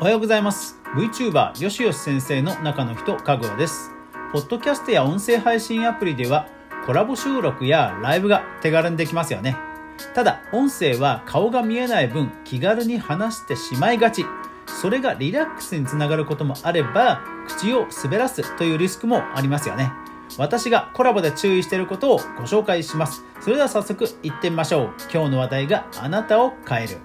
おはようございます。 VTuber よしよし先生の中の人かぐわです。ポッドキャストや音声配信アプリではコラボ収録やライブが手軽にできますよね。ただ音声は顔が見えない分気軽に話してしまいがち。それがリラックスにつながることもあれば口を滑らすというリスクもありますよね。私がコラボで注意していることをご紹介します。それでは早速いってみましょう。今日の話題があなたを変える。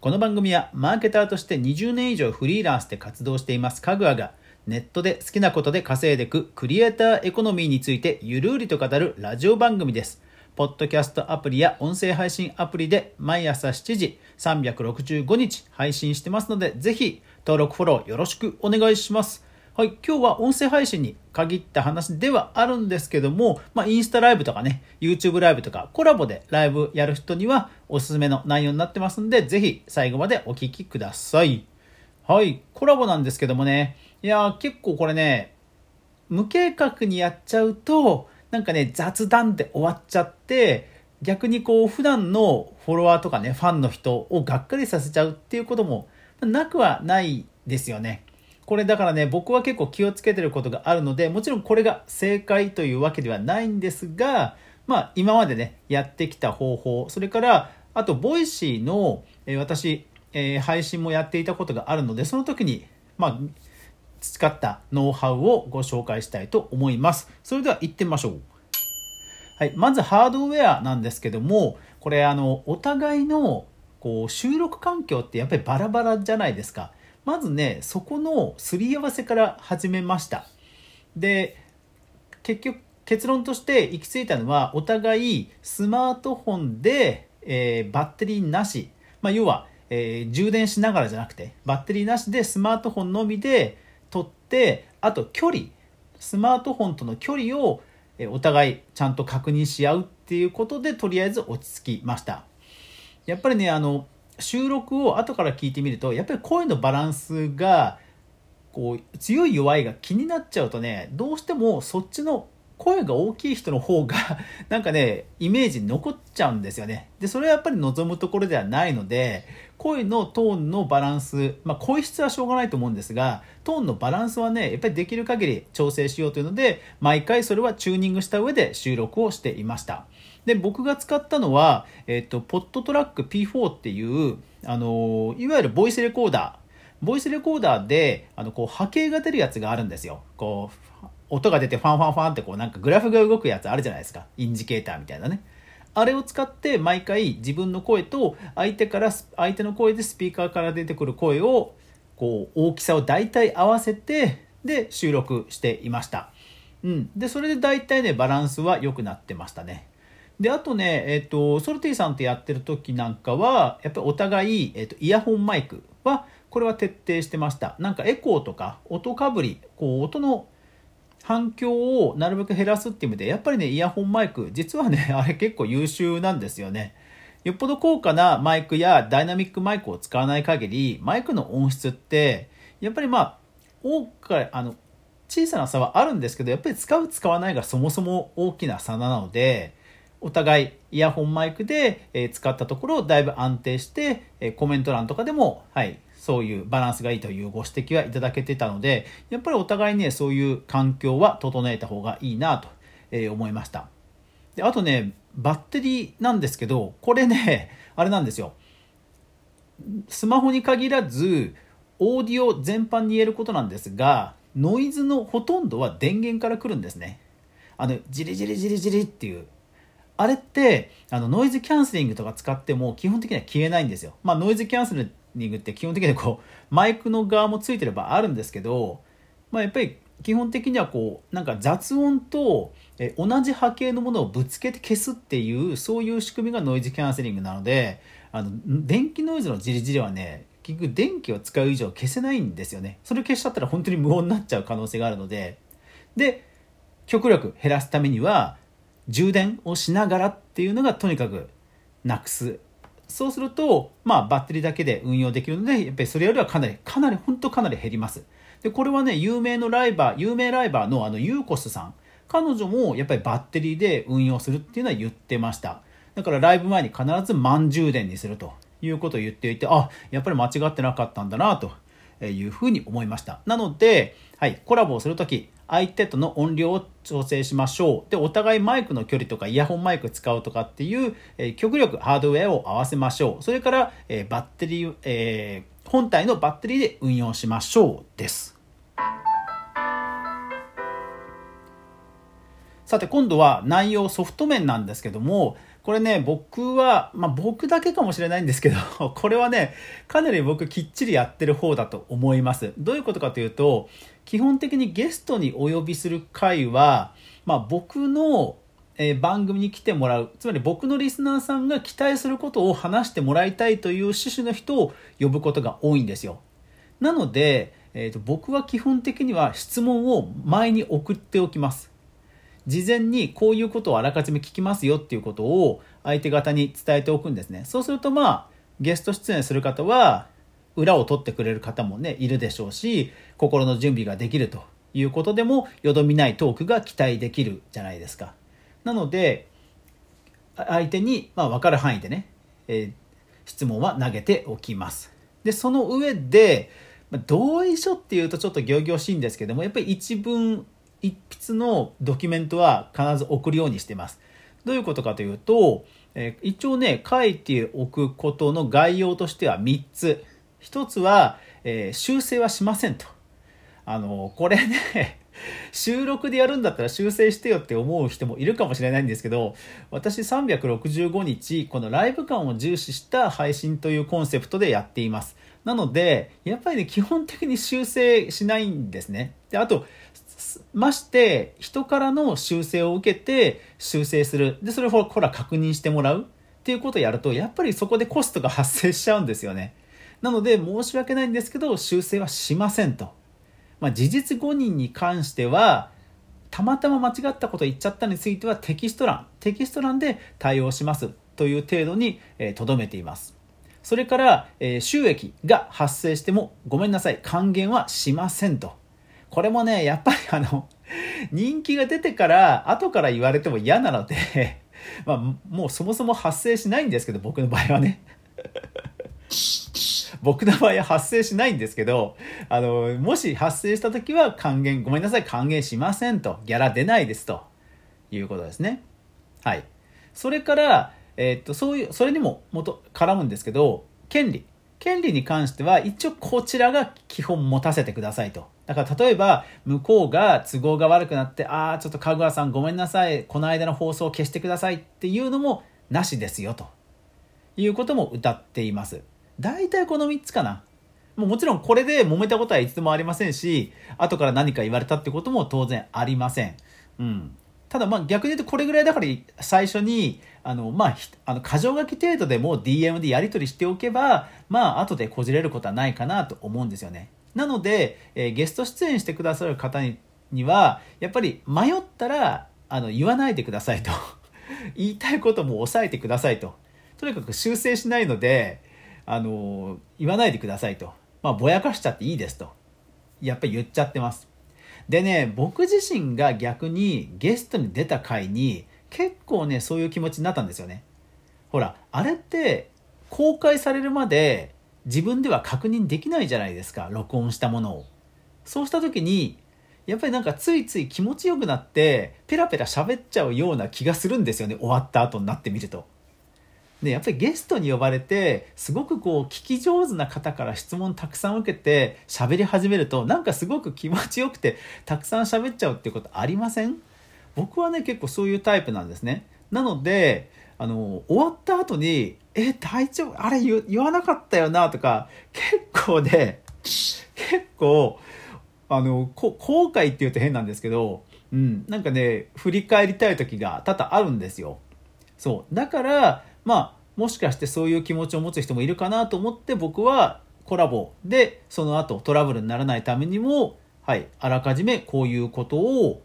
この番組はマーケターとして20年以上フリーランスで活動していますかぐわがネットで好きなことで稼いでいくクリエイターエコノミーについてゆるりと語るラジオ番組です。ポッドキャストアプリや音声配信アプリで毎朝7時365日配信してますので、ぜひ登録フォローよろしくお願いします。はい、今日は音声配信に限った話ではあるんですけども、インスタライブとかね、YouTube ライブとかコラボでライブやる人にはおすすめの内容になってますんで、ぜひ最後までお聞きください。はい、コラボなんですけどもね、結構これね、無計画にやっちゃうと、雑談で終わっちゃって、逆に普段のフォロワーとかね、ファンの人をがっかりさせちゃうっていうこともなくはないですよね。これだからね、僕は結構気をつけてることがあるので、もちろんこれが正解というわけではないんですが、今までねやってきた方法、それからあとボイシーの、私、配信もやっていたことがあるので、その時に培ったノウハウをご紹介したいと思います。それでは行ってみましょう。はい、まずハードウェアなんですけども、これお互いの収録環境ってやっぱりバラバラじゃないですか。まずね、そこのすり合わせから始めました。で、結局結論として行き着いたのは、お互いスマートフォンで、バッテリーなし、要は、充電しながらじゃなくて、バッテリーなしでスマートフォンのみで撮って、あと距離、スマートフォンとの距離を、お互いちゃんと確認し合うっていうことで、とりあえず落ち着きました。やっぱりね、収録を後から聞いてみると、やっぱり声のバランスが強い弱いが気になっちゃうとね、どうしてもそっちの声が大きい人の方がイメージに残っちゃうんですよね。でそれはやっぱり望むところではないので、声のトーンのバランス、声質はしょうがないと思うんですが、トーンのバランスはねやっぱりできる限り調整しようというので、毎回それはチューニングした上で収録をしていました。で僕が使ったのは、ポッドトラック P4 っていう、いわゆるボイスレコーダーで波形が出るやつがあるんですよ。音が出てファンファンファンってグラフが動くやつあるじゃないですか。インジケーターみたいなね。あれを使って毎回自分の声と相手の声でスピーカーから出てくる声を大きさを大体合わせてで収録していました。でそれで大体ねバランスは良くなってましたね。であとね、ソルティさんとやってる時なんかはやっぱりお互い、イヤホンマイクはこれは徹底してました。エコーとか音かぶり、音の反響をなるべく減らすっていう意味で、やっぱりねイヤホンマイク実はねあれ結構優秀なんですよね。よっぽど高価なマイクやダイナミックマイクを使わない限り、マイクの音質ってやっぱり小さな差はあるんですけど、やっぱり使う使わないがそもそも大きな差なので、お互いイヤホンマイクで使ったところだいぶ安定してコメント欄とかでも、そういうバランスがいいというご指摘はいただけてたので、やっぱりお互いねそういう環境は整えた方がいいなと思いました。であとねバッテリーなんですけど、これねあれなんですよ。スマホに限らずオーディオ全般に言えることなんですが、ノイズのほとんどは電源から来るんですね。ジリジリジリジリっていうあれってノイズキャンセリングとか使っても基本的には消えないんですよ。ノイズキャンセリングって基本的にはマイクの側もついてればあるんですけど、やっぱり基本的には雑音と同じ波形のものをぶつけて消すっていう、そういう仕組みがノイズキャンセリングなので、電気ノイズのジリジリはね結局電気を使う以上消せないんですよね。それを消しちゃったら本当に無音になっちゃう可能性があるので、で極力減らすためには充電をしながらっていうのがとにかくなくす。そうするとバッテリーだけで運用できるので、やっぱりそれよりはかなり減ります。でこれはね有名ライバーのユーコスさん、彼女もやっぱりバッテリーで運用するっていうのは言ってました。だからライブ前に必ず満充電にするということを言っていて、あ、やっぱり間違ってなかったんだなというふうに思いました。なので、はい、コラボをするとき相手との音量を調整しましょう。で、お互いマイクの距離とかイヤホンマイク使うとかっていう、極力ハードウェアを合わせましょう。それから、バッテリー、本体のバッテリーで運用しましょうです。さて、今度は内容ソフト面なんですけども、これね、僕は、僕だけかもしれないんですけど、これはね、かなり僕きっちりやってる方だと思います。どういうことかというと、基本的にゲストにお呼びする回は、僕の番組に来てもらう、つまり僕のリスナーさんが期待することを話してもらいたいという趣旨の人を呼ぶことが多いんですよ。なので、僕は基本的には質問を前に送っておきます。事前にこういうことをあらかじめ聞きますよっていうことを相手方に伝えておくんですね。そうするとゲスト出演する方は裏を取ってくれる方もねいるでしょうし、心の準備ができるということでもよどみないトークが期待できるじゃないですか。なので相手に分かる範囲でね、質問は投げておきます。で、その上で同意書っていうとちょっと仰々しいんですけども、やっぱり一文一筆のドキュメントは必ず送るようにしてます。どういうことかというと、一応ね書いておくことの概要としては3つ。1つは、修正はしませんと。これね収録でやるんだったら修正してよって思う人もいるかもしれないんですけど、私365日このライブ感を重視した配信というコンセプトでやっています。なのでやっぱりね基本的に修正しないんですね。で、あとまして人からの修正を受けて修正する。で、それを確認してもらうっていうことをやると、やっぱりそこでコストが発生しちゃうんですよね。なので申し訳ないんですけど修正はしませんと。事実誤認に関してはたまたま間違ったことを言っちゃったについてはテキスト欄で対応しますという程度にとどめています。それから、収益が発生してもごめんなさい、還元はしませんと。これもねやっぱり人気が出てから後から言われても嫌なのでもうそもそも発生しないんですけど、僕の場合はね僕の場合は発生しないんですけど、もし発生した時は還元、ごめんなさい還元しませんと、ギャラ出ないですということですね。はい。それから、それにも絡むんですけど、権利に関しては一応こちらが基本持たせてくださいと。だから例えば向こうが都合が悪くなって、ああちょっとかぐわさんごめんなさい、この間の放送を消してくださいっていうのもなしですよということも謳っています。大体この3つかな。もちろんこれで揉めたことはいつでもありませんし、後から何か言われたってことも当然ありません。ただ逆に言うとこれぐらいだから最初に箇条書き程度でも DM でやり取りしておけば後でこじれることはないかなと思うんですよね。なので、ゲスト出演してくださる方にはやっぱり迷ったら言わないでくださいと言いたいことも抑えてくださいと。とにかく修正しないので言わないでくださいと。ぼやかしちゃっていいですとやっぱり言っちゃってます。でね、僕自身が逆にゲストに出た回に結構ねそういう気持ちになったんですよね。あれって公開されるまで自分では確認できないじゃないですか、録音したものを。そうした時にやっぱりついつい気持ちよくなってペラペラ喋っちゃうような気がするんですよね、終わった後になってみると。で、やっぱりゲストに呼ばれてすごく聞き上手な方から質問たくさん受けて喋り始めるとすごく気持ちよくてたくさん喋っちゃうっていうことありません？僕はね結構そういうタイプなんですね。なので終わった後に大丈夫あれ 言わなかったよなとか結構後悔っていうと変なんですけど、振り返りたい時が多々あるんですよ。そうだからもしかしてそういう気持ちを持つ人もいるかなと思って、僕はコラボでその後トラブルにならないためにも、あらかじめこういうことを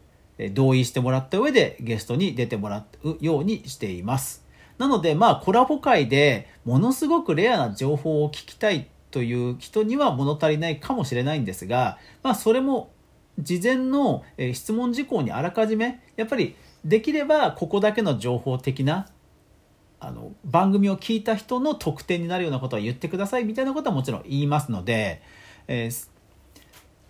同意してもらった上でゲストに出てもらうようにしています。なのでコラボ会でものすごくレアな情報を聞きたいという人には物足りないかもしれないんですが、それも事前の質問事項にあらかじめやっぱりできればここだけの情報的な番組を聞いた人の特典になるようなことは言ってくださいみたいなことはもちろん言いますので、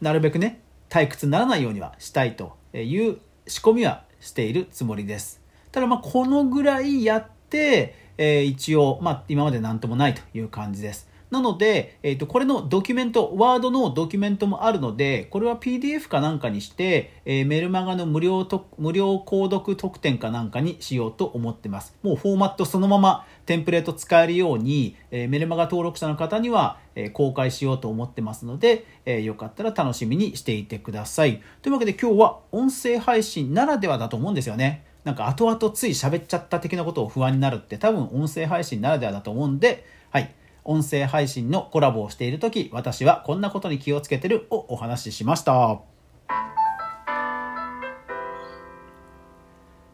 なるべくね退屈にならないようにはしたいという仕込みはしているつもりです。ただこのぐらいやって、一応、今まで何ともないという感じです。なので、これのドキュメント、ワードのドキュメントもあるので、これは PDF かなんかにして、メルマガの無料購読特典かなんかにしようと思ってます。もうフォーマットそのままテンプレート使えるように、メルマガ登録者の方には、公開しようと思ってますので、よかったら楽しみにしていてください。というわけで今日は音声配信ならではだと思うんですよね。なんか後々つい喋っちゃった的なことを不安になるって多分音声配信ならではだと思うんで、はい。音声配信のコラボをしているとき、私はこんなことに気をつけてるをお話ししました。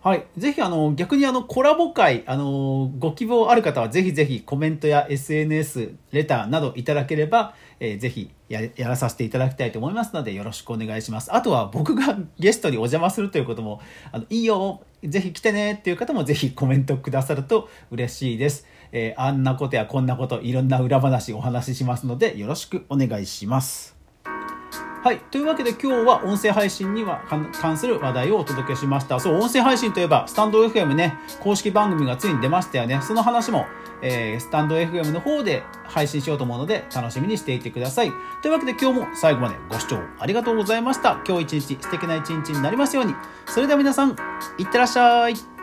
はい、ぜひ逆にコラボ会ご希望ある方はぜひぜひコメントや SNS レターなどいただければ、ぜひ やらさせていただきたいと思いますのでよろしくお願いします。あとは僕がゲストにお邪魔するということもいいよぜひ来てねっていう方もぜひコメントくださると嬉しいです。あんなことやこんなこといろんな裏話お話ししますのでよろしくお願いします。はい、というわけで今日は音声配信には関する話題をお届けしました。そう、音声配信といえばスタンド FM ね、公式番組がついに出ましたよね。その話も、スタンド FM の方で配信しようと思うので楽しみにしていてください。というわけで今日も最後までご視聴ありがとうございました。今日一日素敵な一日になりますように。それでは皆さん、いってらっしゃい。